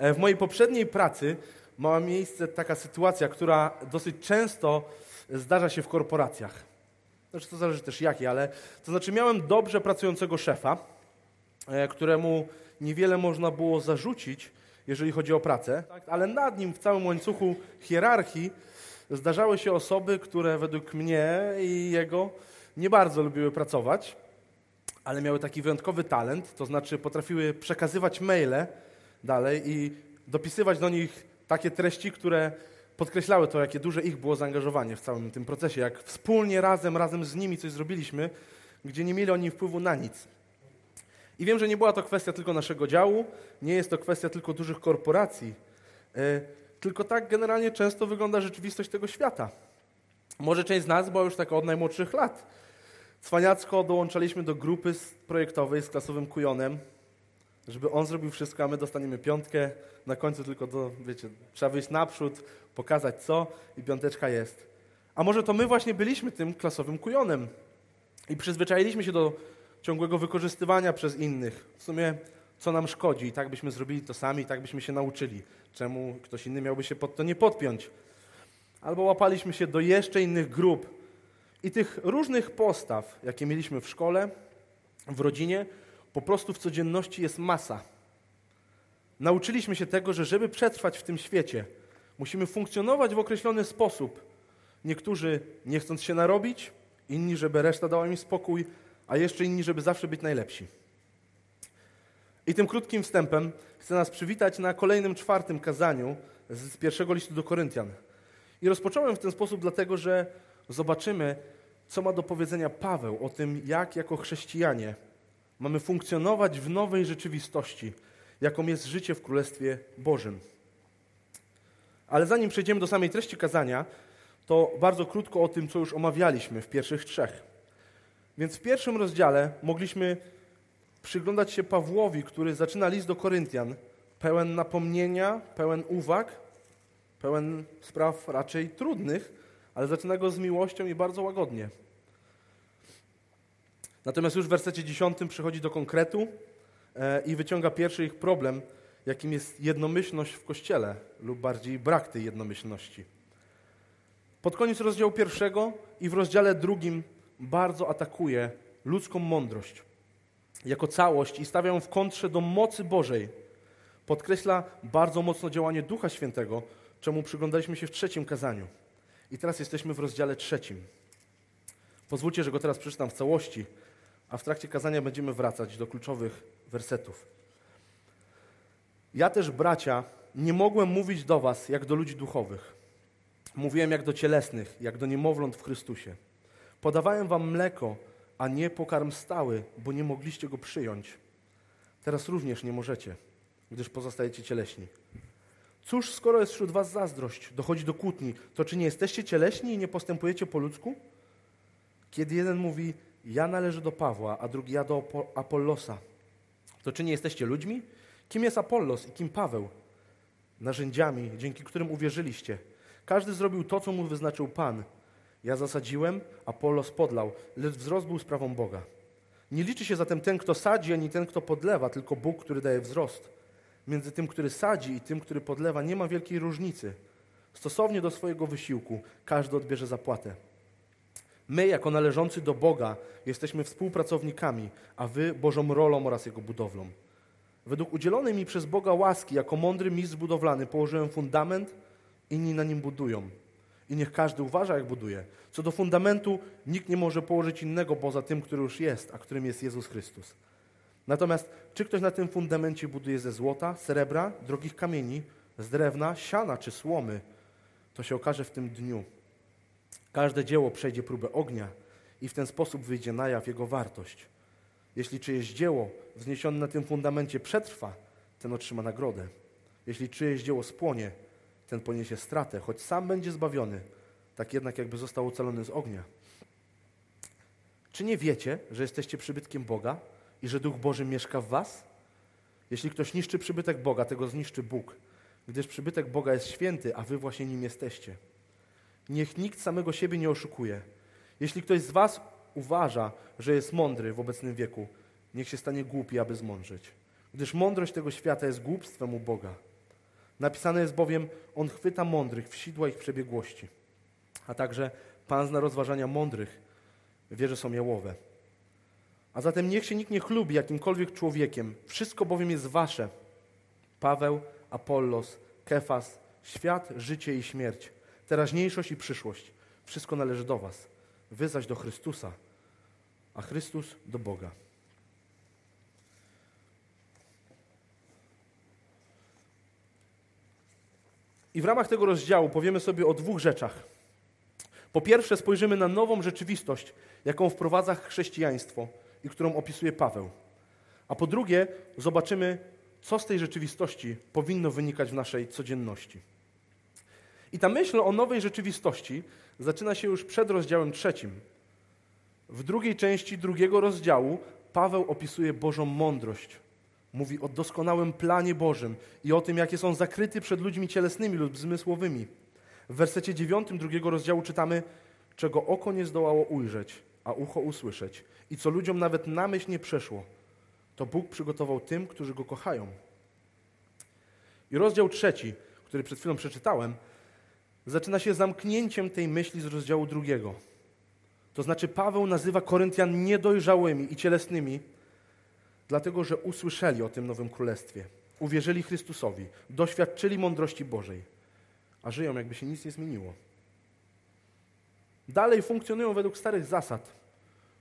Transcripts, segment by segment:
W mojej poprzedniej pracy miała miejsce taka sytuacja, która dosyć często zdarza się w korporacjach. Znaczy, to zależy też jakie, ale to znaczy miałem dobrze pracującego szefa, któremu niewiele można było zarzucić, jeżeli chodzi o pracę, ale nad nim w całym łańcuchu hierarchii zdarzały się osoby, które według mnie i jego nie bardzo lubiły pracować, ale miały taki wyjątkowy talent, to znaczy potrafiły przekazywać maile dalej i dopisywać do nich takie treści, które podkreślały to, jakie duże ich było zaangażowanie w całym tym procesie, jak wspólnie, razem z nimi coś zrobiliśmy, gdzie nie mieli oni wpływu na nic. I wiem, że nie była to kwestia tylko naszego działu, nie jest to kwestia tylko dużych korporacji, tylko tak generalnie często wygląda rzeczywistość tego świata. Może część z nas była już taka od najmłodszych lat. Cwaniacko dołączaliśmy do grupy projektowej z klasowym kujonem, żeby on zrobił wszystko, a my dostaniemy piątkę, na końcu tylko trzeba wyjść naprzód, pokazać co i piąteczka jest. A może to my właśnie byliśmy tym klasowym kujonem i przyzwyczailiśmy się do ciągłego wykorzystywania przez innych. W sumie co nam szkodzi? I tak byśmy zrobili to sami, i tak byśmy się nauczyli. Czemu ktoś inny miałby się pod to nie podpiąć? Albo łapaliśmy się do jeszcze innych grup i tych różnych postaw, jakie mieliśmy w szkole, w rodzinie, po prostu w codzienności jest masa. Nauczyliśmy się tego, że żeby przetrwać w tym świecie, musimy funkcjonować w określony sposób. Niektórzy nie chcąc się narobić, inni, żeby reszta dała im spokój, a jeszcze inni, żeby zawsze być najlepsi. I tym krótkim wstępem chcę nas przywitać na kolejnym 4. kazaniu z 1 listu do Koryntian. I rozpocząłem w ten sposób dlatego, że zobaczymy, co ma do powiedzenia Paweł o tym, jak jako chrześcijanie mamy funkcjonować w nowej rzeczywistości, jaką jest życie w Królestwie Bożym. Ale zanim przejdziemy do samej treści kazania, to bardzo krótko o tym, co już omawialiśmy w pierwszych 3. Więc w 1. rozdziale mogliśmy przyglądać się Pawłowi, który zaczyna list do Koryntian, pełen napomnienia, pełen uwag, pełen spraw raczej trudnych, ale zaczyna go z miłością i bardzo łagodnie. Natomiast już w wersecie 10 przychodzi do konkretu i wyciąga pierwszy ich problem, jakim jest jednomyślność w Kościele lub bardziej brak tej jednomyślności. Pod koniec rozdziału 1 i w rozdziale 2 bardzo atakuje ludzką mądrość jako całość i stawia ją w kontrze do mocy Bożej. Podkreśla bardzo mocno działanie Ducha Świętego, czemu przyglądaliśmy się w 3. kazaniu. I teraz jesteśmy w rozdziale 3. Pozwólcie, że go teraz przeczytam w całości, a w trakcie kazania będziemy wracać do kluczowych wersetów. Ja też, bracia, nie mogłem mówić do was jak do ludzi duchowych. Mówiłem jak do cielesnych, jak do niemowląt w Chrystusie. Podawałem wam mleko, a nie pokarm stały, bo nie mogliście go przyjąć. Teraz również nie możecie, gdyż pozostajecie cieleśni. Cóż, skoro jest wśród was zazdrość, dochodzi do kłótni, to czy nie jesteście cieleśni i nie postępujecie po ludzku? Kiedy jeden mówi, ja należę do Pawła, a drugi ja do Apollosa, to czy nie jesteście ludźmi? Kim jest Apollos i kim Paweł? Narzędziami, dzięki którym uwierzyliście. Każdy zrobił to, co mu wyznaczył Pan. Ja zasadziłem, Apollos podlał, lecz wzrost był sprawą Boga. Nie liczy się zatem ten, kto sadzi, ani ten, kto podlewa, tylko Bóg, który daje wzrost. Między tym, który sadzi i tym, który podlewa, nie ma wielkiej różnicy. Stosownie do swojego wysiłku każdy odbierze zapłatę. My, jako należący do Boga, jesteśmy współpracownikami, a wy Bożą rolą oraz Jego budowlą. Według udzielonej mi przez Boga łaski, jako mądry mistrz budowlany, położyłem fundament, inni na nim budują. I niech każdy uważa, jak buduje. Co do fundamentu, nikt nie może położyć innego poza tym, który już jest, a którym jest Jezus Chrystus. Natomiast czy ktoś na tym fundamencie buduje ze złota, srebra, drogich kamieni, z drewna, siana czy słomy, to się okaże w tym dniu. Każde dzieło przejdzie próbę ognia i w ten sposób wyjdzie na jaw jego wartość. Jeśli czyjeś dzieło wzniesione na tym fundamencie przetrwa, ten otrzyma nagrodę. Jeśli czyjeś dzieło spłonie, ten poniesie stratę, choć sam będzie zbawiony, tak jednak jakby został ocalony z ognia. Czy nie wiecie, że jesteście przybytkiem Boga i że Duch Boży mieszka w was? Jeśli ktoś niszczy przybytek Boga, tego zniszczy Bóg, gdyż przybytek Boga jest święty, a wy właśnie nim jesteście. Niech nikt samego siebie nie oszukuje. Jeśli ktoś z was uważa, że jest mądry w obecnym wieku, niech się stanie głupi, aby zmądrzeć. Gdyż mądrość tego świata jest głupstwem u Boga. Napisane jest bowiem, on chwyta mądrych w sidła ich przebiegłości, a także Pan zna rozważania mądrych, wie, że są jałowe. A zatem niech się nikt nie chlubi jakimkolwiek człowiekiem, wszystko bowiem jest wasze. Paweł, Apollos, Kefas, świat, życie i śmierć, teraźniejszość i przyszłość, wszystko należy do was. Wy zaś do Chrystusa, a Chrystus do Boga. I w ramach tego rozdziału powiemy sobie o dwóch rzeczach. Po pierwsze spojrzymy na nową rzeczywistość, jaką wprowadza chrześcijaństwo i którą opisuje Paweł. A po drugie zobaczymy, co z tej rzeczywistości powinno wynikać w naszej codzienności. I ta myśl o nowej rzeczywistości zaczyna się już przed rozdziałem 3. W drugiej części 2 rozdziału Paweł opisuje Bożą mądrość. Mówi o doskonałym planie Bożym i o tym, jakie są zakryte przed ludźmi cielesnymi lub zmysłowymi. W wersecie 9 drugiego rozdziału czytamy, czego oko nie zdołało ujrzeć, a ucho usłyszeć i co ludziom nawet na myśl nie przeszło, to Bóg przygotował tym, którzy Go kochają. I rozdział 3, który przed chwilą przeczytałem, zaczyna się zamknięciem tej myśli z rozdziału 2. To znaczy Paweł nazywa Koryntian niedojrzałymi i cielesnymi, dlatego że usłyszeli o tym nowym królestwie, uwierzyli Chrystusowi, doświadczyli mądrości Bożej, a żyją, jakby się nic nie zmieniło. Dalej funkcjonują według starych zasad.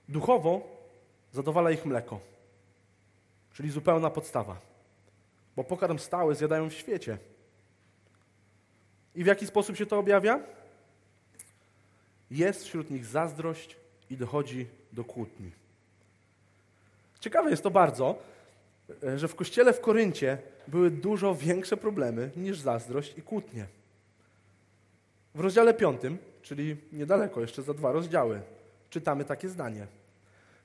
Duchowo zadowala ich mleko, czyli zupełna podstawa, bo pokarm stały zjadają w świecie. I w jaki sposób się to objawia? Jest wśród nich zazdrość i dochodzi do kłótni. Ciekawe jest to bardzo, że w kościele w Koryncie były dużo większe problemy niż zazdrość i kłótnie. W rozdziale 5, czyli niedaleko, jeszcze za 2 rozdziały, czytamy takie zdanie.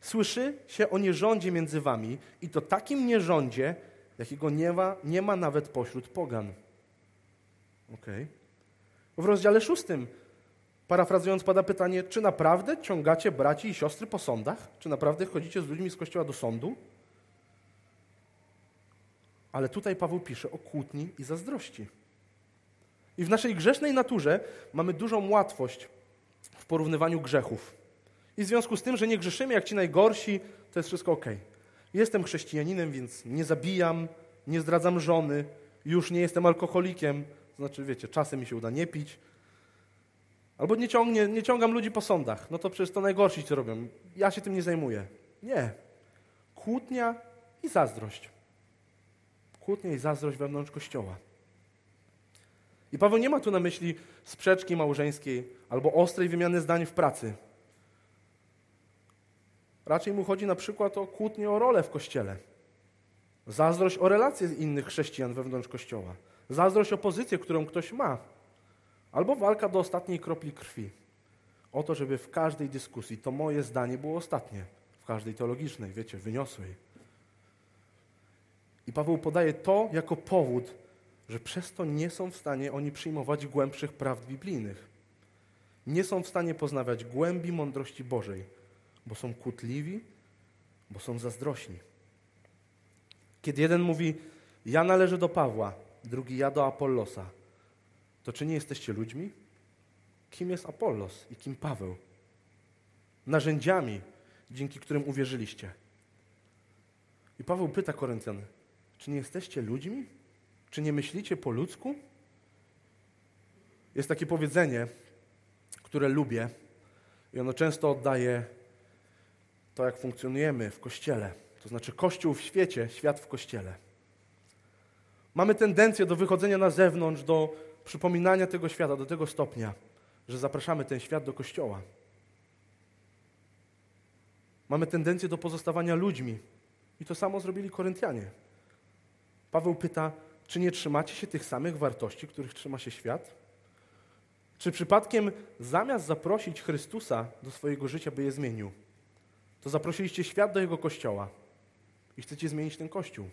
Słyszy się o nierządzie między wami i to takim nierządzie, jakiego nie ma nawet pośród pogan. Okay. W rozdziale 6, parafrazując, pada pytanie, czy naprawdę ciągacie braci i siostry po sądach? Czy naprawdę chodzicie z ludźmi z kościoła do sądu? Ale tutaj Paweł pisze o kłótni i zazdrości. I w naszej grzesznej naturze mamy dużą łatwość w porównywaniu grzechów. I w związku z tym, że nie grzeszymy jak ci najgorsi, to jest wszystko okej. Jestem chrześcijaninem, więc nie zabijam, nie zdradzam żony, już nie jestem alkoholikiem, znaczy wiecie, czasem mi się uda nie pić. Albo nie ciągam ludzi po sądach, no to przecież to najgorsi co robią, ja się tym nie zajmuję. Nie. Kłótnia i zazdrość. Kłótnia i zazdrość wewnątrz Kościoła. I Paweł nie ma tu na myśli sprzeczki małżeńskiej albo ostrej wymiany zdań w pracy. Raczej mu chodzi na przykład o kłótnię o rolę w Kościele. Zazdrość o relacje innych chrześcijan wewnątrz Kościoła. Zazdrość o pozycję, którą ktoś ma. Albo walka do ostatniej kropli krwi. O to, żeby w każdej dyskusji to moje zdanie było ostatnie. W każdej teologicznej, wiecie, wyniosłej. I Paweł podaje to jako powód, że przez to nie są w stanie oni przyjmować głębszych prawd biblijnych. Nie są w stanie poznawać głębi mądrości Bożej, bo są kłótliwi, bo są zazdrośni. Kiedy jeden mówi, ja należę do Pawła, drugi ja do Apollosa, to czy nie jesteście ludźmi? Kim jest Apollos i kim Paweł? Narzędziami, dzięki którym uwierzyliście. I Paweł pyta Koryntian, czy nie jesteście ludźmi? Czy nie myślicie po ludzku? Jest takie powiedzenie, które lubię i ono często oddaje to, jak funkcjonujemy w Kościele. To znaczy Kościół w świecie, świat w Kościele. Mamy tendencję do wychodzenia na zewnątrz, do przypominania tego świata do tego stopnia, że zapraszamy ten świat do Kościoła. Mamy tendencję do pozostawania ludźmi i to samo zrobili Koryntianie. Paweł pyta, czy nie trzymacie się tych samych wartości, których trzyma się świat? Czy przypadkiem zamiast zaprosić Chrystusa do swojego życia, by je zmienił, to zaprosiliście świat do Jego Kościoła i chcecie zmienić ten Kościół?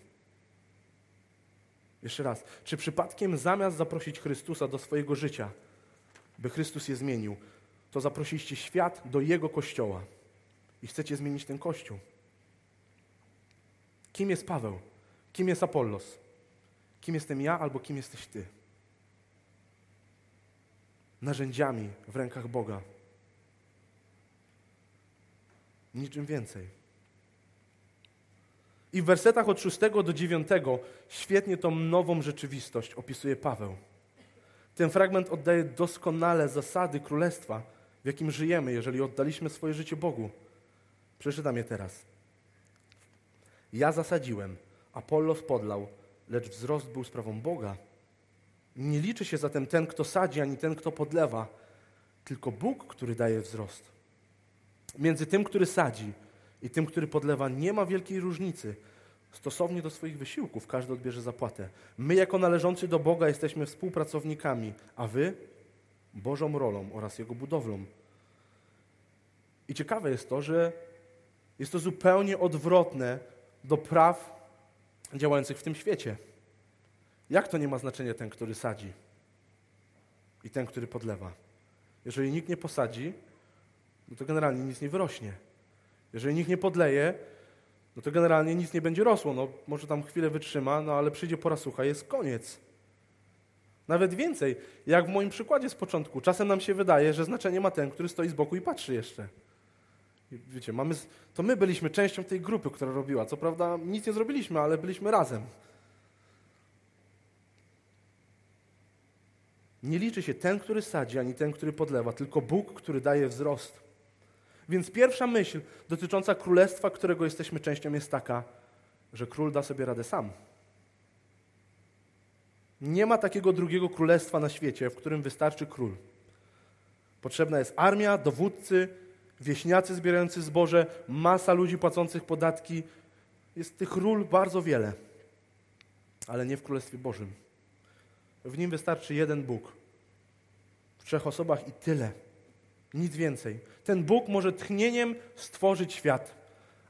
Jeszcze raz. Czy przypadkiem zamiast zaprosić Chrystusa do swojego życia, by Chrystus je zmienił, to zaprosiliście świat do Jego Kościoła i chcecie zmienić ten Kościół? Kim jest Paweł? Kim jest Apollos? kim jestem ja albo kim jesteś ty. Narzędziami w rękach Boga. Niczym więcej. I w wersetach od 6 do 9 świetnie tą nową rzeczywistość opisuje Paweł. Ten fragment oddaje doskonale zasady królestwa, w jakim żyjemy, jeżeli oddaliśmy swoje życie Bogu. Przeczytam je teraz. Ja zasadziłem, Apollos podlał, lecz wzrost był sprawą Boga. Nie liczy się zatem ten, kto sadzi, ani ten, kto podlewa, tylko Bóg, który daje wzrost. Między tym, który sadzi i tym, który podlewa, nie ma wielkiej różnicy. Stosownie do swoich wysiłków każdy odbierze zapłatę. My, jako należący do Boga, jesteśmy współpracownikami, a wy Bożą rolą oraz Jego budowlą. I ciekawe jest to, że jest to zupełnie odwrotne do praw działających w tym świecie. Jak to nie ma znaczenia ten, który sadzi i ten, który podlewa? Jeżeli nikt nie posadzi, no to generalnie nic nie wyrośnie. Jeżeli nikt nie podleje, no to generalnie nic nie będzie rosło. No, może tam chwilę wytrzyma, no ale przyjdzie pora sucha, jest koniec. Nawet więcej, jak w moim przykładzie z początku. Czasem nam się wydaje, że znaczenie ma ten, który stoi z boku i patrzy jeszcze. I wiecie, to my byliśmy częścią tej grupy, która robiła. Co prawda nic nie zrobiliśmy, ale byliśmy razem. Nie liczy się ten, który sadzi, ani ten, który podlewa, tylko Bóg, który daje wzrost. Więc pierwsza myśl dotycząca królestwa, którego jesteśmy częścią, jest taka, że król da sobie radę sam. Nie ma takiego drugiego królestwa na świecie, w którym wystarczy król. Potrzebna jest armia, dowódcy, wieśniacy zbierający zboże, masa ludzi płacących podatki. Jest tych ról bardzo wiele, ale nie w Królestwie Bożym. W nim wystarczy jeden Bóg. W 3 osobach i tyle. Nic więcej. Ten Bóg może tchnieniem stworzyć świat,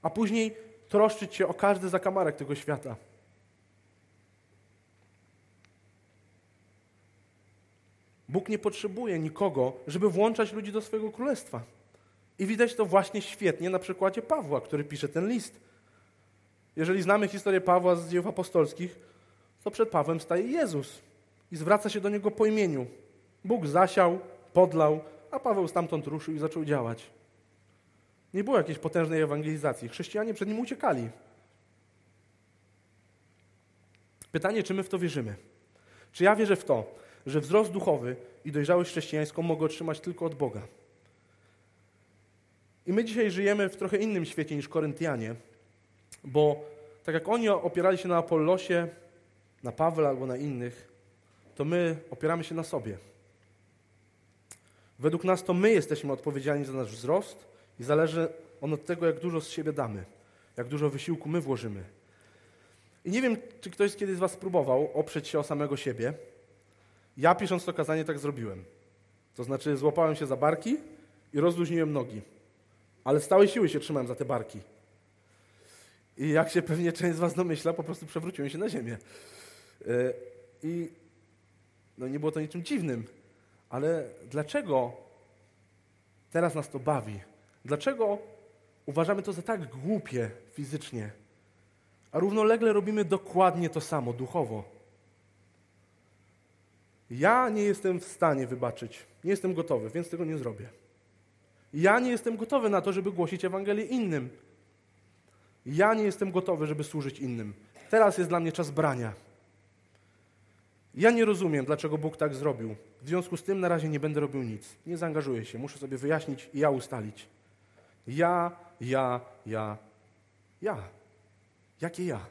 a później troszczyć się o każdy zakamarek tego świata. Bóg nie potrzebuje nikogo, żeby włączać ludzi do swojego królestwa. I widać to właśnie świetnie na przykładzie Pawła, który pisze ten list. Jeżeli znamy historię Pawła z Dziejów Apostolskich, to przed Pawłem staje Jezus i zwraca się do niego po imieniu. Bóg zasiał, podlał, a Paweł stamtąd ruszył i zaczął działać. Nie było jakiejś potężnej ewangelizacji. Chrześcijanie przed nim uciekali. Pytanie, czy my w to wierzymy? Czy ja wierzę w to, że wzrost duchowy i dojrzałość chrześcijańską mogę otrzymać tylko od Boga? I my dzisiaj żyjemy w trochę innym świecie niż Koryntianie, bo tak jak oni opierali się na Apollosie, na Pawle albo na innych, to my opieramy się na sobie. Według nas to my jesteśmy odpowiedzialni za nasz wzrost i zależy on od tego, jak dużo z siebie damy, jak dużo wysiłku my włożymy. I nie wiem, czy ktoś kiedyś z was próbował oprzeć się o samego siebie. Ja, pisząc to kazanie, tak zrobiłem. To znaczy złapałem się za barki i rozluźniłem nogi. Ale z całej siły się trzymałem za te barki. I jak się pewnie część z was domyśla, po prostu przewróciłem się na ziemię. I no nie było to niczym dziwnym. Ale dlaczego teraz nas to bawi? Dlaczego uważamy to za tak głupie fizycznie? A równolegle robimy dokładnie to samo duchowo. Ja nie jestem w stanie wybaczyć. Nie jestem gotowy, więc tego nie zrobię. Ja nie jestem gotowy na to, żeby głosić Ewangelię innym. Ja nie jestem gotowy, żeby służyć innym. Teraz jest dla mnie czas brania. Ja nie rozumiem, dlaczego Bóg tak zrobił. W związku z tym na razie nie będę robił nic. Nie zaangażuję się. Muszę sobie wyjaśnić i ja ustalić. Ja. Jakie ja?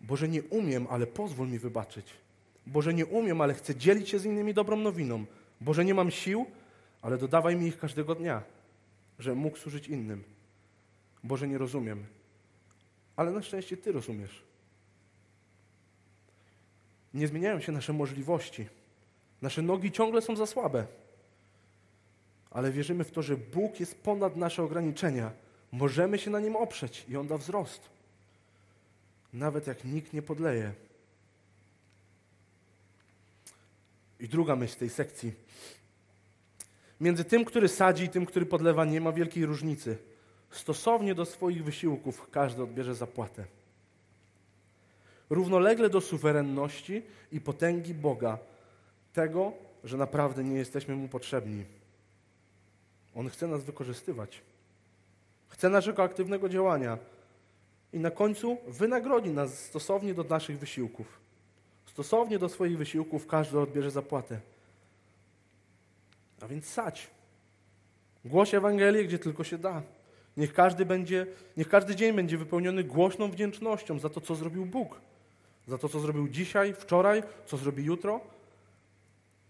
Boże, nie umiem, ale pozwól mi wybaczyć. Boże, nie umiem, ale chcę dzielić się z innymi dobrą nowiną. Boże, nie mam sił, ale dodawaj mi ich każdego dnia, że mógł służyć innym. Boże, nie rozumiem, ale na szczęście Ty rozumiesz. Nie zmieniają się nasze możliwości. Nasze nogi ciągle są za słabe. Ale wierzymy w to, że Bóg jest ponad nasze ograniczenia. Możemy się na Nim oprzeć i On da wzrost. Nawet jak nikt nie podleje. I druga myśl tej sekcji. Między tym, który sadzi i tym, który podlewa, nie ma wielkiej różnicy. Stosownie do swoich wysiłków każdy odbierze zapłatę. równolegle do suwerenności i potęgi Boga, tego, że naprawdę nie jesteśmy Mu potrzebni. On chce nas wykorzystywać. Chce naszego aktywnego działania i na końcu wynagrodzi nas stosownie do naszych wysiłków. Stosownie do swoich wysiłków każdy odbierze zapłatę. A więc sać. Głoś Ewangelię, gdzie tylko się da. Niech każdy dzień będzie wypełniony głośną wdzięcznością za to, co zrobił Bóg. Za to, co zrobił dzisiaj, wczoraj, co zrobi jutro.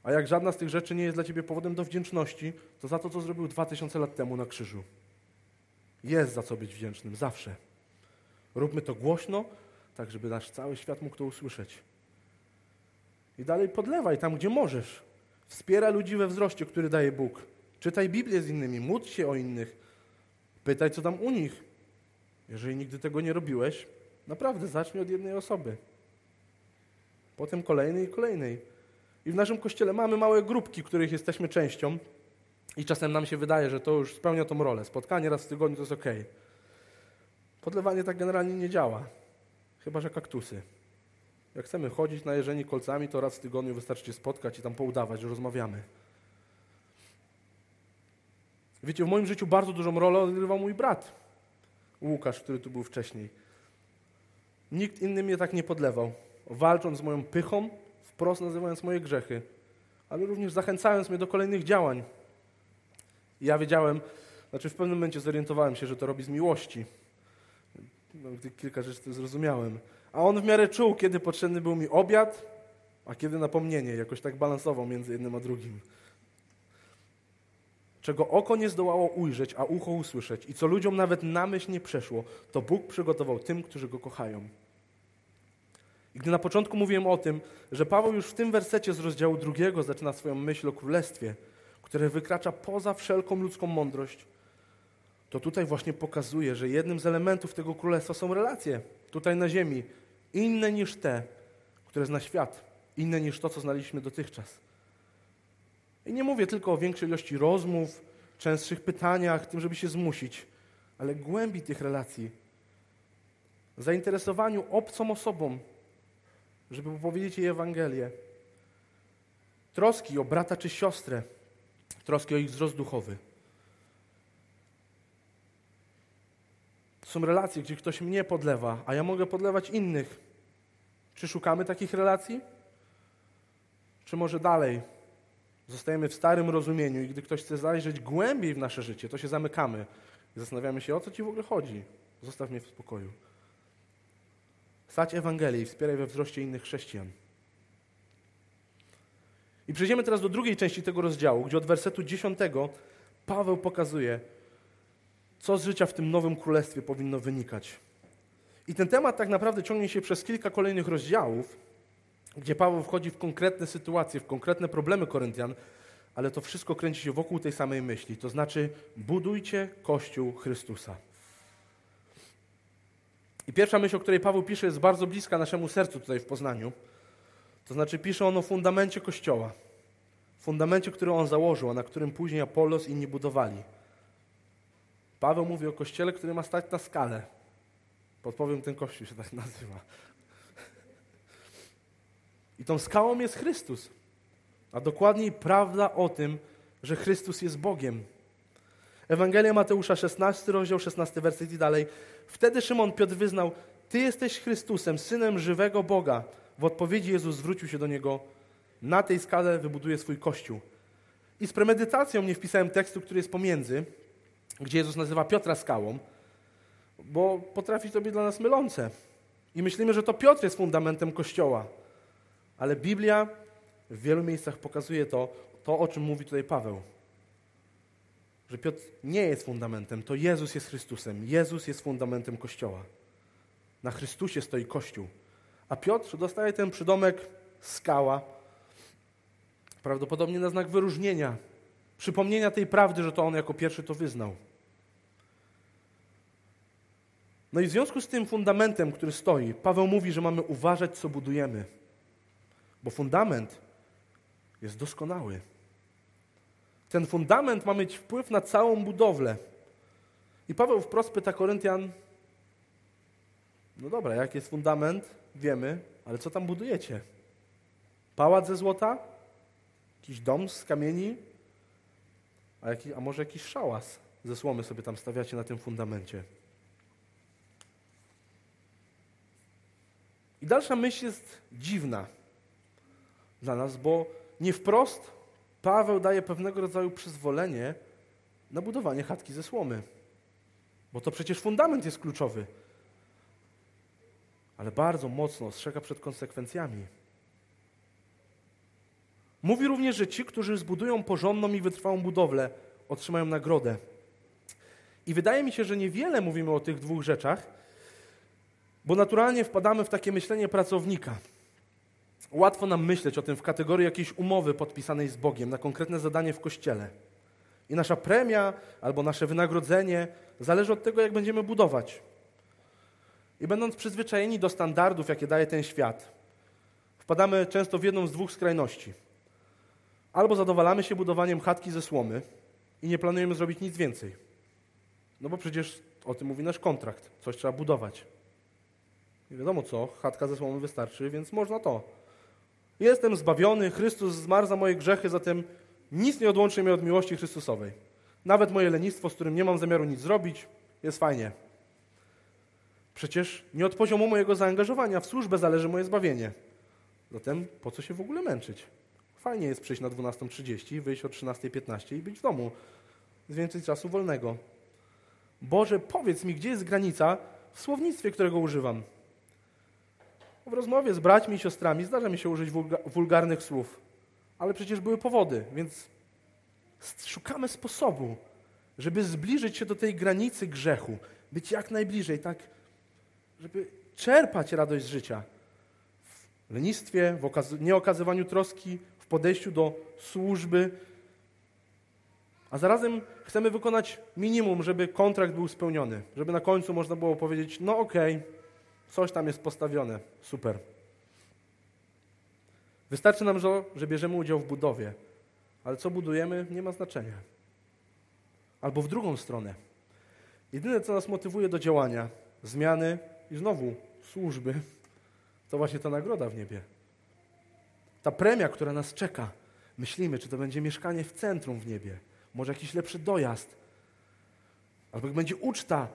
A jak żadna z tych rzeczy nie jest dla Ciebie powodem do wdzięczności, to za to, co zrobił 2000 lat temu na krzyżu. Jest za co być wdzięcznym, zawsze. Róbmy to głośno, tak żeby nasz cały świat mógł to usłyszeć. I dalej podlewaj tam, gdzie możesz. Wspieraj ludzi we wzroście, który daje Bóg. Czytaj Biblię z innymi, módl się o innych. Pytaj, co tam u nich. Jeżeli nigdy tego nie robiłeś, naprawdę zacznij od jednej osoby. Potem kolejnej i kolejnej. I w naszym kościele mamy małe grupki, których jesteśmy częścią i czasem nam się wydaje, że to już spełnia tą rolę. Spotkanie raz w tygodniu to jest okej. Podlewanie tak generalnie nie działa. Chyba że kaktusy. Jak chcemy chodzić na jeżeni kolcami, to raz w tygodniu wystarczy się spotkać i tam poudawać, że rozmawiamy. Wiecie, w moim życiu bardzo dużą rolę odgrywał mój brat Łukasz, który tu był wcześniej. Nikt inny mnie tak nie podlewał, walcząc z moją pychą, wprost nazywając moje grzechy, ale również zachęcając mnie do kolejnych działań. Ja wiedziałem, znaczy w pewnym momencie zorientowałem się, że to robi z miłości. Gdy kilka rzeczy zrozumiałem. A on w miarę czuł, kiedy potrzebny był mi obiad, a kiedy napomnienie. Jakoś tak balansował między jednym a drugim. Czego oko nie zdołało ujrzeć, a ucho usłyszeć i co ludziom nawet na myśl nie przeszło, to Bóg przygotował tym, którzy Go kochają. I gdy na początku mówiłem o tym, że Paweł już w tym wersecie z rozdziału 2 zaczyna swoją myśl o królestwie, które wykracza poza wszelką ludzką mądrość, to tutaj właśnie pokazuje, że jednym z elementów tego królestwa są relacje tutaj na ziemi, inne niż te, które zna świat, inne niż to, co znaliśmy dotychczas. I nie mówię tylko o większej ilości rozmów, częstszych pytaniach, tym, żeby się zmusić, ale głębi tych relacji, zainteresowaniu obcą osobą, żeby opowiedzieć jej Ewangelię, troski o brata czy siostrę, troski o ich wzrost duchowy. Są relacje, gdzie ktoś mnie podlewa, a ja mogę podlewać innych. Czy szukamy takich relacji? Czy może dalej zostajemy w starym rozumieniu i gdy ktoś chce zajrzeć głębiej w nasze życie, to się zamykamy i zastanawiamy się, o co Ci w ogóle chodzi. Zostaw mnie w spokoju. Sać Ewangelię i wspieraj we wzroście innych chrześcijan. I przejdziemy teraz do drugiej części tego rozdziału, gdzie od wersetu 10 Paweł pokazuje, co z życia w tym nowym królestwie powinno wynikać. I ten temat tak naprawdę ciągnie się przez kilka kolejnych rozdziałów, gdzie Paweł wchodzi w konkretne sytuacje, w konkretne problemy Koryntian, ale to wszystko kręci się wokół tej samej myśli, to znaczy budujcie Kościół Chrystusa. I pierwsza myśl, o której Paweł pisze, jest bardzo bliska naszemu sercu tutaj w Poznaniu. To znaczy pisze on o fundamencie Kościoła. Fundamencie, który on założył, a na którym później Apollos i inni budowali. Paweł mówi o Kościele, który ma stać na skalę. Podpowiem, ten Kościół się tak nazywa. I tą skałą jest Chrystus. A dokładniej prawda o tym, że Chrystus jest Bogiem. Ewangelia Mateusza, 16, rozdział 16, werset i dalej. Wtedy Szymon Piotr wyznał, Ty jesteś Chrystusem, Synem żywego Boga. W odpowiedzi Jezus zwrócił się do niego, na tej skale wybuduję swój Kościół. I z premedytacją nie wpisałem tekstu, który jest pomiędzy, gdzie Jezus nazywa Piotra skałą, bo potrafi to być dla nas mylące. I myślimy, że to Piotr jest fundamentem Kościoła. Ale Biblia w wielu miejscach pokazuje to, o czym mówi tutaj Paweł. Że Piotr nie jest fundamentem, to Jezus jest Chrystusem. Jezus jest fundamentem Kościoła. Na Chrystusie stoi Kościół. A Piotr dostaje ten przydomek skała, prawdopodobnie na znak wyróżnienia, przypomnienia tej prawdy, że to on jako pierwszy to wyznał. No i w związku z tym fundamentem, który stoi, Paweł mówi, że mamy uważać, co budujemy, bo fundament jest doskonały. Ten fundament ma mieć wpływ na całą budowlę. I Paweł wprost pyta Koryntian, No dobra, jak jest fundament, wiemy, ale co tam budujecie? Pałac ze złota? Jakiś dom z kamieni? A może jakiś szałas ze słomy sobie tam stawiacie na tym fundamencie? I dalsza myśl jest dziwna dla nas, bo nie wprost Paweł daje pewnego rodzaju przyzwolenie na budowanie chatki ze słomy. Bo to przecież fundament jest kluczowy. Ale bardzo mocno ostrzega przed konsekwencjami. Mówi również, że ci, którzy zbudują porządną i wytrwałą budowlę, otrzymają nagrodę. I wydaje mi się, że niewiele mówimy o tych dwóch rzeczach, bo naturalnie wpadamy w takie myślenie pracownika. Łatwo nam myśleć o tym w kategorii jakiejś umowy podpisanej z Bogiem na konkretne zadanie w Kościele. I nasza premia albo nasze wynagrodzenie zależy od tego, jak będziemy budować. I będąc przyzwyczajeni do standardów, jakie daje ten świat, wpadamy często w jedną z dwóch skrajności. Albo zadowalamy się budowaniem chatki ze słomy i nie planujemy zrobić nic więcej. No bo przecież o tym mówi nasz kontrakt. Coś trzeba budować. Nie wiadomo co, chatka ze słomy wystarczy, więc można to. Jestem zbawiony, Chrystus zmarł za moje grzechy, zatem nic nie odłączy mnie od miłości Chrystusowej. Nawet moje lenistwo, z którym nie mam zamiaru nic zrobić, jest fajnie. Przecież nie od poziomu mojego zaangażowania w służbę zależy moje zbawienie. Zatem po co się w ogóle męczyć? Fajnie jest przyjść na 12:30, wyjść o 13:15 i być w domu. Z więcej czasu wolnego. Boże, powiedz mi, gdzie jest granica w słownictwie, którego używam. W rozmowie z braćmi i siostrami zdarza mi się użyć wulgarnych słów, ale przecież były powody, więc szukamy sposobu, żeby zbliżyć się do tej granicy grzechu, być jak najbliżej, tak, żeby czerpać radość z życia. W lenistwie, w nieokazywaniu troski, w podejściu do służby, a zarazem chcemy wykonać minimum, żeby kontrakt był spełniony, żeby na końcu można było powiedzieć, no okej, coś tam jest postawione. Super. Wystarczy nam, że bierzemy udział w budowie, ale co budujemy, nie ma znaczenia. Albo w drugą stronę. Jedyne, co nas motywuje do działania, zmiany i znowu służby, to właśnie ta nagroda w niebie. Ta premia, która nas czeka. Myślimy, czy to będzie mieszkanie w centrum w niebie, może jakiś lepszy dojazd, albo jak będzie uczta,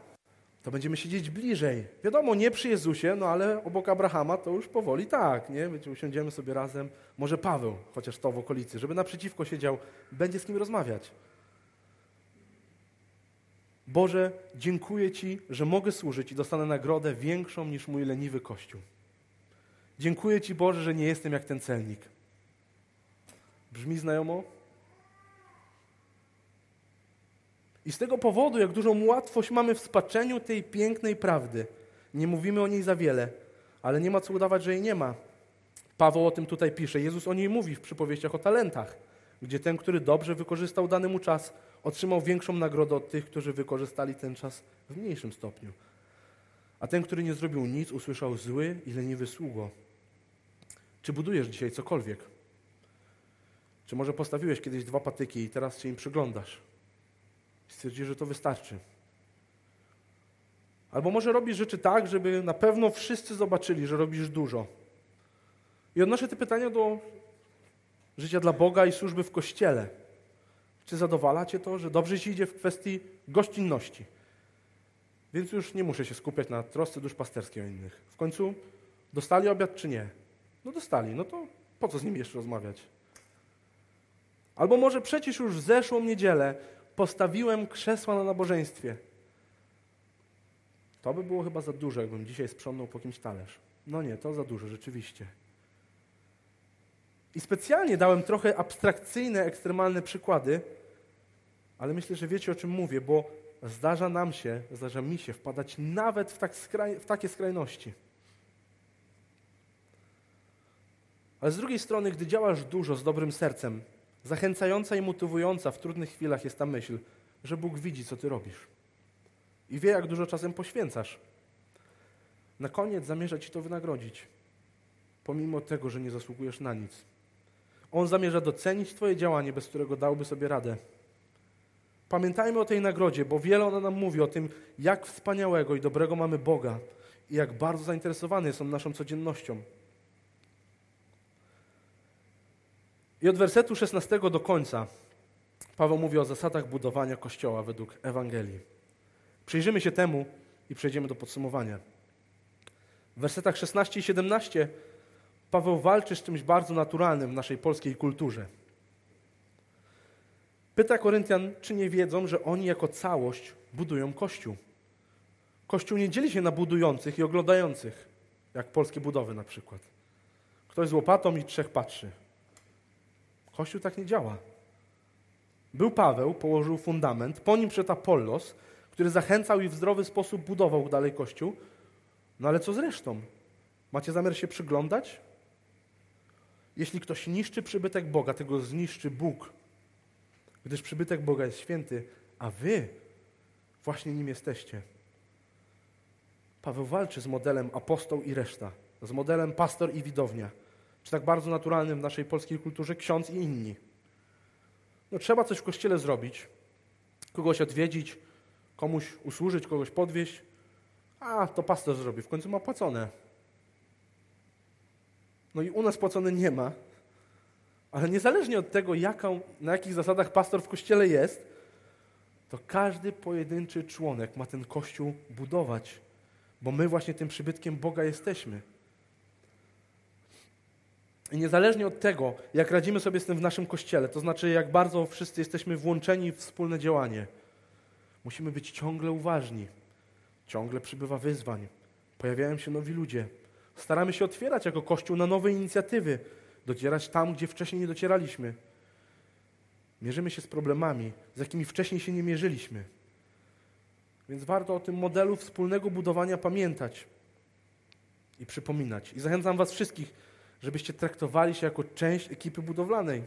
to będziemy siedzieć bliżej. Wiadomo, nie przy Jezusie, no ale obok Abrahama to już powoli tak, nie? Usiądziemy sobie razem, może Paweł, chociaż to w okolicy, żeby naprzeciwko siedział, będzie z kim rozmawiać. Boże, dziękuję Ci, że mogę służyć i dostanę nagrodę większą niż mój leniwy Kościół. Dziękuję Ci, Boże, że nie jestem jak ten celnik. Brzmi znajomo? I z tego powodu, jak dużą łatwość mamy w spaczeniu tej pięknej prawdy. Nie mówimy o niej za wiele, ale nie ma co udawać, że jej nie ma. Paweł o tym tutaj pisze. Jezus o niej mówi w przypowieściach o talentach, gdzie ten, który dobrze wykorzystał dany mu czas, otrzymał większą nagrodę od tych, którzy wykorzystali ten czas w mniejszym stopniu. A ten, który nie zrobił nic, usłyszał zły i leniwy sługo. Czy budujesz dzisiaj cokolwiek? Czy może postawiłeś kiedyś 2 patyki i teraz się im przyglądasz? Stwierdzi, że to wystarczy. Albo może robisz rzeczy tak, żeby na pewno wszyscy zobaczyli, że robisz dużo. I odnoszę te pytania do życia dla Boga i służby w Kościele. Czy zadowala Cię to, że dobrze Ci idzie w kwestii gościnności? Więc już nie muszę się skupiać na trosce duszpasterskiej o innych. W końcu dostali obiad czy nie? No dostali, no to po co z nimi jeszcze rozmawiać? Albo może przecież już w zeszłą niedzielę postawiłem krzesła na nabożeństwie. To by było chyba za dużo, jakbym dzisiaj sprzątnął po kimś talerz. No nie, to za dużo, rzeczywiście. I specjalnie dałem trochę abstrakcyjne, ekstremalne przykłady, ale myślę, że wiecie, o czym mówię, bo zdarza mi się wpadać nawet w takie skrajności. Ale z drugiej strony, gdy działasz dużo z dobrym sercem, zachęcająca i motywująca w trudnych chwilach jest ta myśl, że Bóg widzi, co ty robisz i wie, jak dużo czasem poświęcasz. Na koniec zamierza ci to wynagrodzić, pomimo tego, że nie zasługujesz na nic. On zamierza docenić twoje działanie, bez którego dałby sobie radę. Pamiętajmy o tej nagrodzie, bo wiele ona nam mówi o tym, jak wspaniałego i dobrego mamy Boga i jak bardzo zainteresowany jest On naszą codziennością. I od wersetu 16 do końca Paweł mówi o zasadach budowania Kościoła według Ewangelii. Przyjrzymy się temu i przejdziemy do podsumowania. W wersetach 16 i 17 Paweł walczy z czymś bardzo naturalnym w naszej polskiej kulturze. Pyta Koryntian, czy nie wiedzą, że oni jako całość budują Kościół. Kościół nie dzieli się na budujących i oglądających, jak polskie budowy na przykład. Ktoś z łopatą i trzech patrzy. Kościół tak nie działa. Był Paweł, położył fundament, po nim przyszedł Apollos, który zachęcał i w zdrowy sposób budował dalej Kościół. No ale co z resztą? Macie zamiar się przyglądać? Jeśli ktoś niszczy przybytek Boga, tego zniszczy Bóg. Gdyż przybytek Boga jest święty, a wy właśnie nim jesteście. Paweł walczy z modelem apostoł i reszta, z modelem pastor i widownia, czy tak bardzo naturalnym w naszej polskiej kulturze ksiądz i inni. No trzeba coś w Kościele zrobić, kogoś odwiedzić, komuś usłużyć, kogoś podwieźć, a to pastor zrobi, w końcu ma płacone. No i u nas płacone nie ma, ale niezależnie od tego, na jakich zasadach pastor w Kościele jest, to każdy pojedynczy członek ma ten Kościół budować, bo my właśnie tym przybytkiem Boga jesteśmy. I niezależnie od tego, jak radzimy sobie z tym w naszym Kościele, to znaczy jak bardzo wszyscy jesteśmy włączeni w wspólne działanie, musimy być ciągle uważni. Ciągle przybywa wyzwań. Pojawiają się nowi ludzie. Staramy się otwierać jako Kościół na nowe inicjatywy, docierać tam, gdzie wcześniej nie docieraliśmy. Mierzymy się z problemami, z jakimi wcześniej się nie mierzyliśmy. Więc warto o tym modelu wspólnego budowania pamiętać i przypominać. I zachęcam was wszystkich, żebyście traktowali się jako część ekipy budowlanej.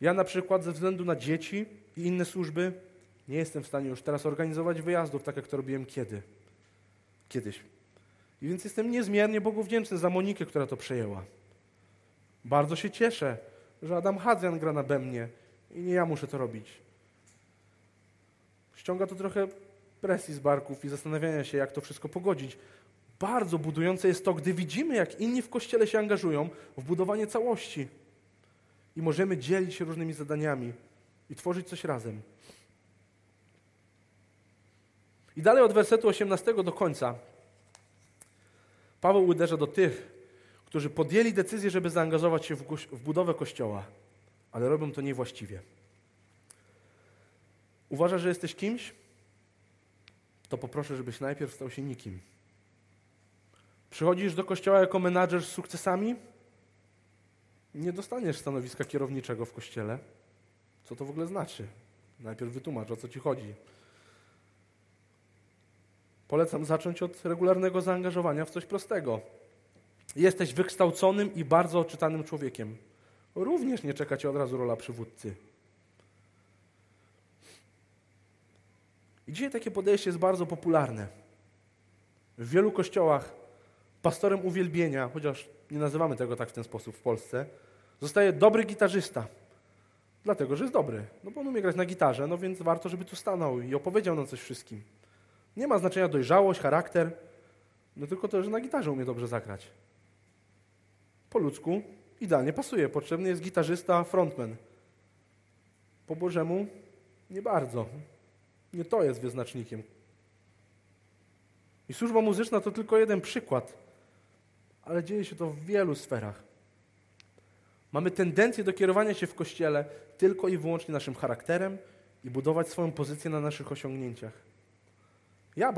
Ja na przykład ze względu na dzieci i inne służby nie jestem w stanie już teraz organizować wyjazdów, tak jak to robiłem kiedyś. I więc jestem niezmiernie Bogu wdzięczny za Monikę, która to przejęła. Bardzo się cieszę, że Adam Hadzian gra nade mnie i nie ja muszę to robić. Ściąga to trochę presji z barków i zastanawiania się, jak to wszystko pogodzić. Bardzo budujące jest to, gdy widzimy, jak inni w Kościele się angażują w budowanie całości. I możemy dzielić się różnymi zadaniami i tworzyć coś razem. I dalej od wersetu 18 do końca Paweł uderza do tych, którzy podjęli decyzję, żeby zaangażować się w budowę Kościoła, ale robią to niewłaściwie. Uważasz, że jesteś kimś? To poproszę, żebyś najpierw stał się nikim. Przychodzisz do Kościoła jako menadżer z sukcesami? Nie dostaniesz stanowiska kierowniczego w Kościele. Co to w ogóle znaczy? Najpierw wytłumacz, o co ci chodzi. Polecam zacząć od regularnego zaangażowania w coś prostego. Jesteś wykształconym i bardzo oczytanym człowiekiem. Również nie czeka cię od razu rola przywódcy. I dzisiaj takie podejście jest bardzo popularne. W wielu kościołach pastorem uwielbienia, chociaż nie nazywamy tego tak w ten sposób w Polsce, zostaje dobry gitarzysta. Dlatego, że jest dobry. No bo on umie grać na gitarze, no więc warto, żeby tu stanął i opowiedział nam coś wszystkim. Nie ma znaczenia dojrzałość, charakter, no tylko to, że na gitarze umie dobrze zagrać. Po ludzku idealnie pasuje. Potrzebny jest gitarzysta, frontman. Po Bożemu nie bardzo. Nie to jest wyznacznikiem. I służba muzyczna to tylko jeden przykład, ale dzieje się to w wielu sferach. Mamy tendencję do kierowania się w Kościele tylko i wyłącznie naszym charakterem i budować swoją pozycję na naszych osiągnięciach. Ja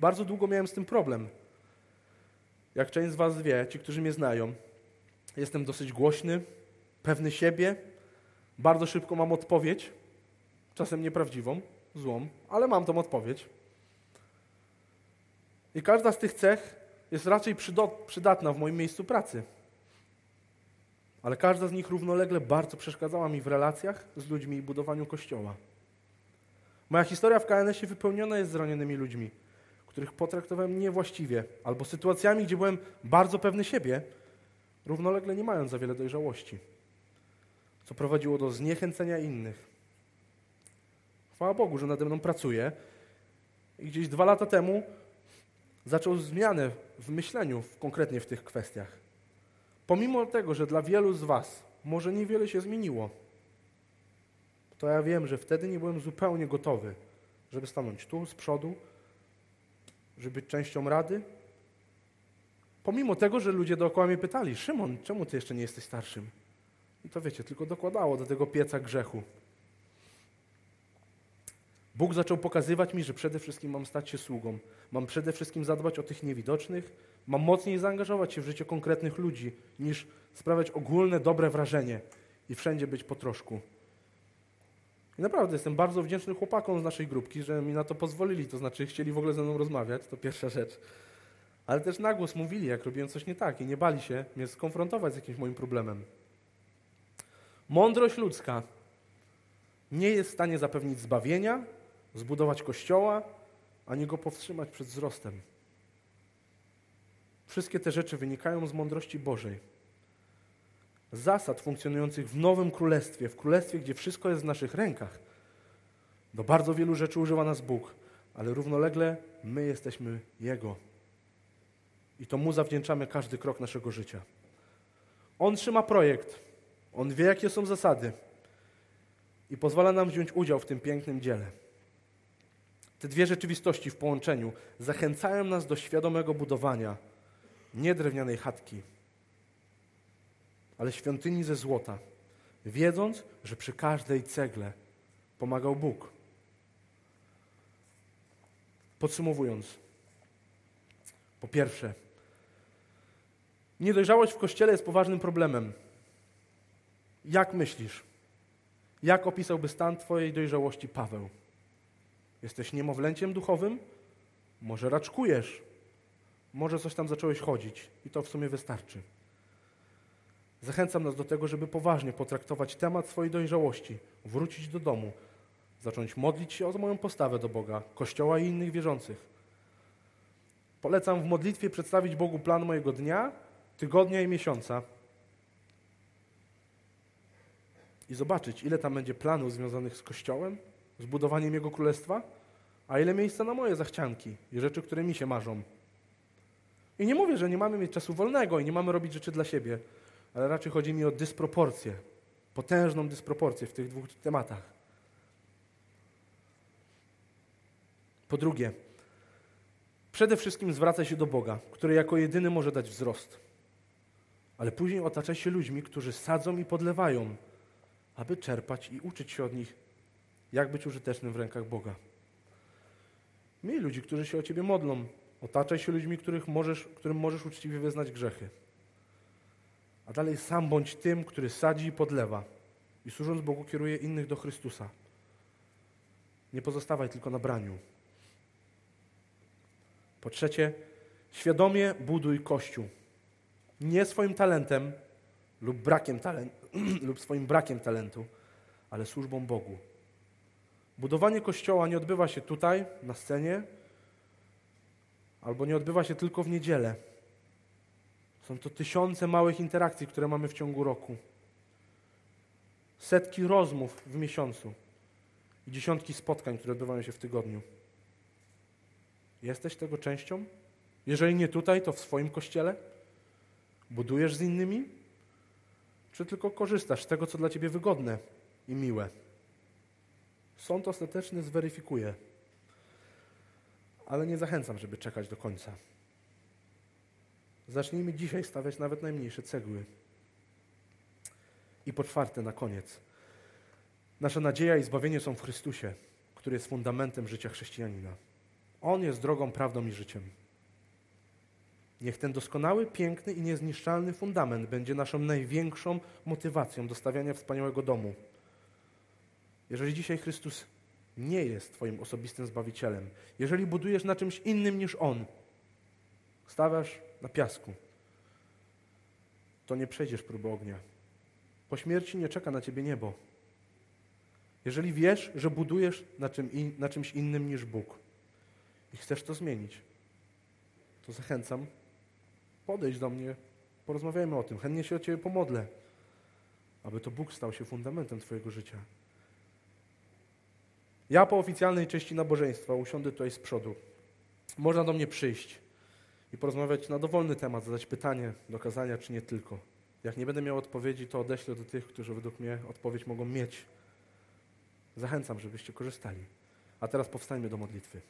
bardzo długo miałem z tym problem. Jak część z was wie, ci, którzy mnie znają, jestem dosyć głośny, pewny siebie, bardzo szybko mam odpowiedź, czasem nieprawdziwą, złą, ale mam tą odpowiedź. I każda z tych cech jest raczej przydatna w moim miejscu pracy. Ale każda z nich równolegle bardzo przeszkadzała mi w relacjach z ludźmi i budowaniu Kościoła. Moja historia w KNS-ie wypełniona jest zranionymi ludźmi, których potraktowałem niewłaściwie, albo sytuacjami, gdzie byłem bardzo pewny siebie, równolegle nie mając za wiele dojrzałości, co prowadziło do zniechęcenia innych, Chwała Bogu, że nade mną pracuje. I gdzieś 2 lata temu zaczął zmianę w myśleniu konkretnie w tych kwestiach. Pomimo tego, że dla wielu z was może niewiele się zmieniło, to ja wiem, że wtedy nie byłem zupełnie gotowy, żeby stanąć tu, z przodu, żeby być częścią rady. Pomimo tego, że ludzie dookoła mnie pytali, Szymon, czemu ty jeszcze nie jesteś starszym? I to wiecie, tylko dokładało do tego pieca grzechu. Bóg zaczął pokazywać mi, że przede wszystkim mam stać się sługą. Mam przede wszystkim zadbać o tych niewidocznych. Mam mocniej zaangażować się w życie konkretnych ludzi, niż sprawiać ogólne, dobre wrażenie i wszędzie być po troszku. I naprawdę jestem bardzo wdzięczny chłopakom z naszej grupki, że mi na to pozwolili, to znaczy chcieli w ogóle ze mną rozmawiać, to pierwsza rzecz. Ale też na głos mówili, jak robiłem coś nie tak i nie bali się mnie skonfrontować z jakimś moim problemem. Mądrość ludzka nie jest w stanie zapewnić zbawienia, zbudować kościoła, ani go powstrzymać przed wzrostem. Wszystkie te rzeczy wynikają z mądrości Bożej. Zasad funkcjonujących w nowym królestwie, w królestwie, gdzie wszystko jest w naszych rękach. Do bardzo wielu rzeczy używa nas Bóg, ale równolegle my jesteśmy Jego. I to Mu zawdzięczamy każdy krok naszego życia. On trzyma projekt, On wie, jakie są zasady i pozwala nam wziąć udział w tym pięknym dziele. Te dwie rzeczywistości w połączeniu zachęcają nas do świadomego budowania nie drewnianej chatki, ale świątyni ze złota, wiedząc, że przy każdej cegle pomagał Bóg. Podsumowując, po pierwsze, niedojrzałość w Kościele jest poważnym problemem. Jak myślisz? Jak opisałby stan twojej dojrzałości Paweł? Jesteś niemowlęciem duchowym? Może raczkujesz? Może coś tam zacząłeś chodzić i to w sumie wystarczy. Zachęcam nas do tego, żeby poważnie potraktować temat swojej dojrzałości, wrócić do domu, zacząć modlić się o moją postawę do Boga, Kościoła i innych wierzących. Polecam w modlitwie przedstawić Bogu plan mojego dnia, tygodnia i miesiąca i zobaczyć, ile tam będzie planów związanych z Kościołem, z budowaniem Jego Królestwa, a ile miejsca na moje zachcianki i rzeczy, które mi się marzą. I nie mówię, że nie mamy mieć czasu wolnego i nie mamy robić rzeczy dla siebie, ale raczej chodzi mi o dysproporcję, potężną dysproporcję w tych dwóch tematach. Po drugie, przede wszystkim zwracaj się do Boga, który jako jedyny może dać wzrost. Ale później otaczaj się ludźmi, którzy sadzą i podlewają, aby czerpać i uczyć się od nich, jak być użytecznym w rękach Boga. Miej ludzi, którzy się o ciebie modlą. Otaczaj się ludźmi, którym możesz uczciwie wyznać grzechy. A dalej sam bądź tym, który sadzi i podlewa i służąc Bogu kieruje innych do Chrystusa. Nie pozostawaj tylko na braniu. Po trzecie, świadomie buduj Kościół. Nie swoim talentem lub brakiem talentu, lub swoim brakiem talentu, ale służbą Bogu. Budowanie Kościoła nie odbywa się tutaj, na scenie, albo nie odbywa się tylko w niedzielę. Są to tysiące małych interakcji, które mamy w ciągu roku. Setki rozmów w miesiącu i dziesiątki spotkań, które odbywają się w tygodniu. Jesteś tego częścią? Jeżeli nie tutaj, to w swoim kościele? Budujesz z innymi? Czy tylko korzystasz z tego, co dla ciebie wygodne i miłe? Sąd ostateczny zweryfikuje. Ale nie zachęcam, żeby czekać do końca. Zacznijmy dzisiaj stawiać nawet najmniejsze cegły. I po czwarte, na koniec. Nasza nadzieja i zbawienie są w Chrystusie, który jest fundamentem życia chrześcijanina. On jest drogą, prawdą i życiem. Niech ten doskonały, piękny i niezniszczalny fundament będzie naszą największą motywacją do stawiania wspaniałego domu. Jeżeli dzisiaj Chrystus nie jest twoim osobistym Zbawicielem, jeżeli budujesz na czymś innym niż On, stawiasz na piasku, to nie przejdziesz próby ognia. Po śmierci nie czeka na ciebie niebo. Jeżeli wiesz, że budujesz na czymś innym niż Bóg i chcesz to zmienić, to zachęcam, podejdź do mnie, porozmawiajmy o tym, chętnie się o ciebie pomodlę, aby to Bóg stał się fundamentem twojego życia. Ja po oficjalnej części nabożeństwa usiądę tutaj z przodu. Można do mnie przyjść i porozmawiać na dowolny temat, zadać pytanie do kazania, czy nie tylko. Jak nie będę miał odpowiedzi, to odeślę do tych, którzy według mnie odpowiedź mogą mieć. Zachęcam, żebyście korzystali. A teraz powstańmy do modlitwy.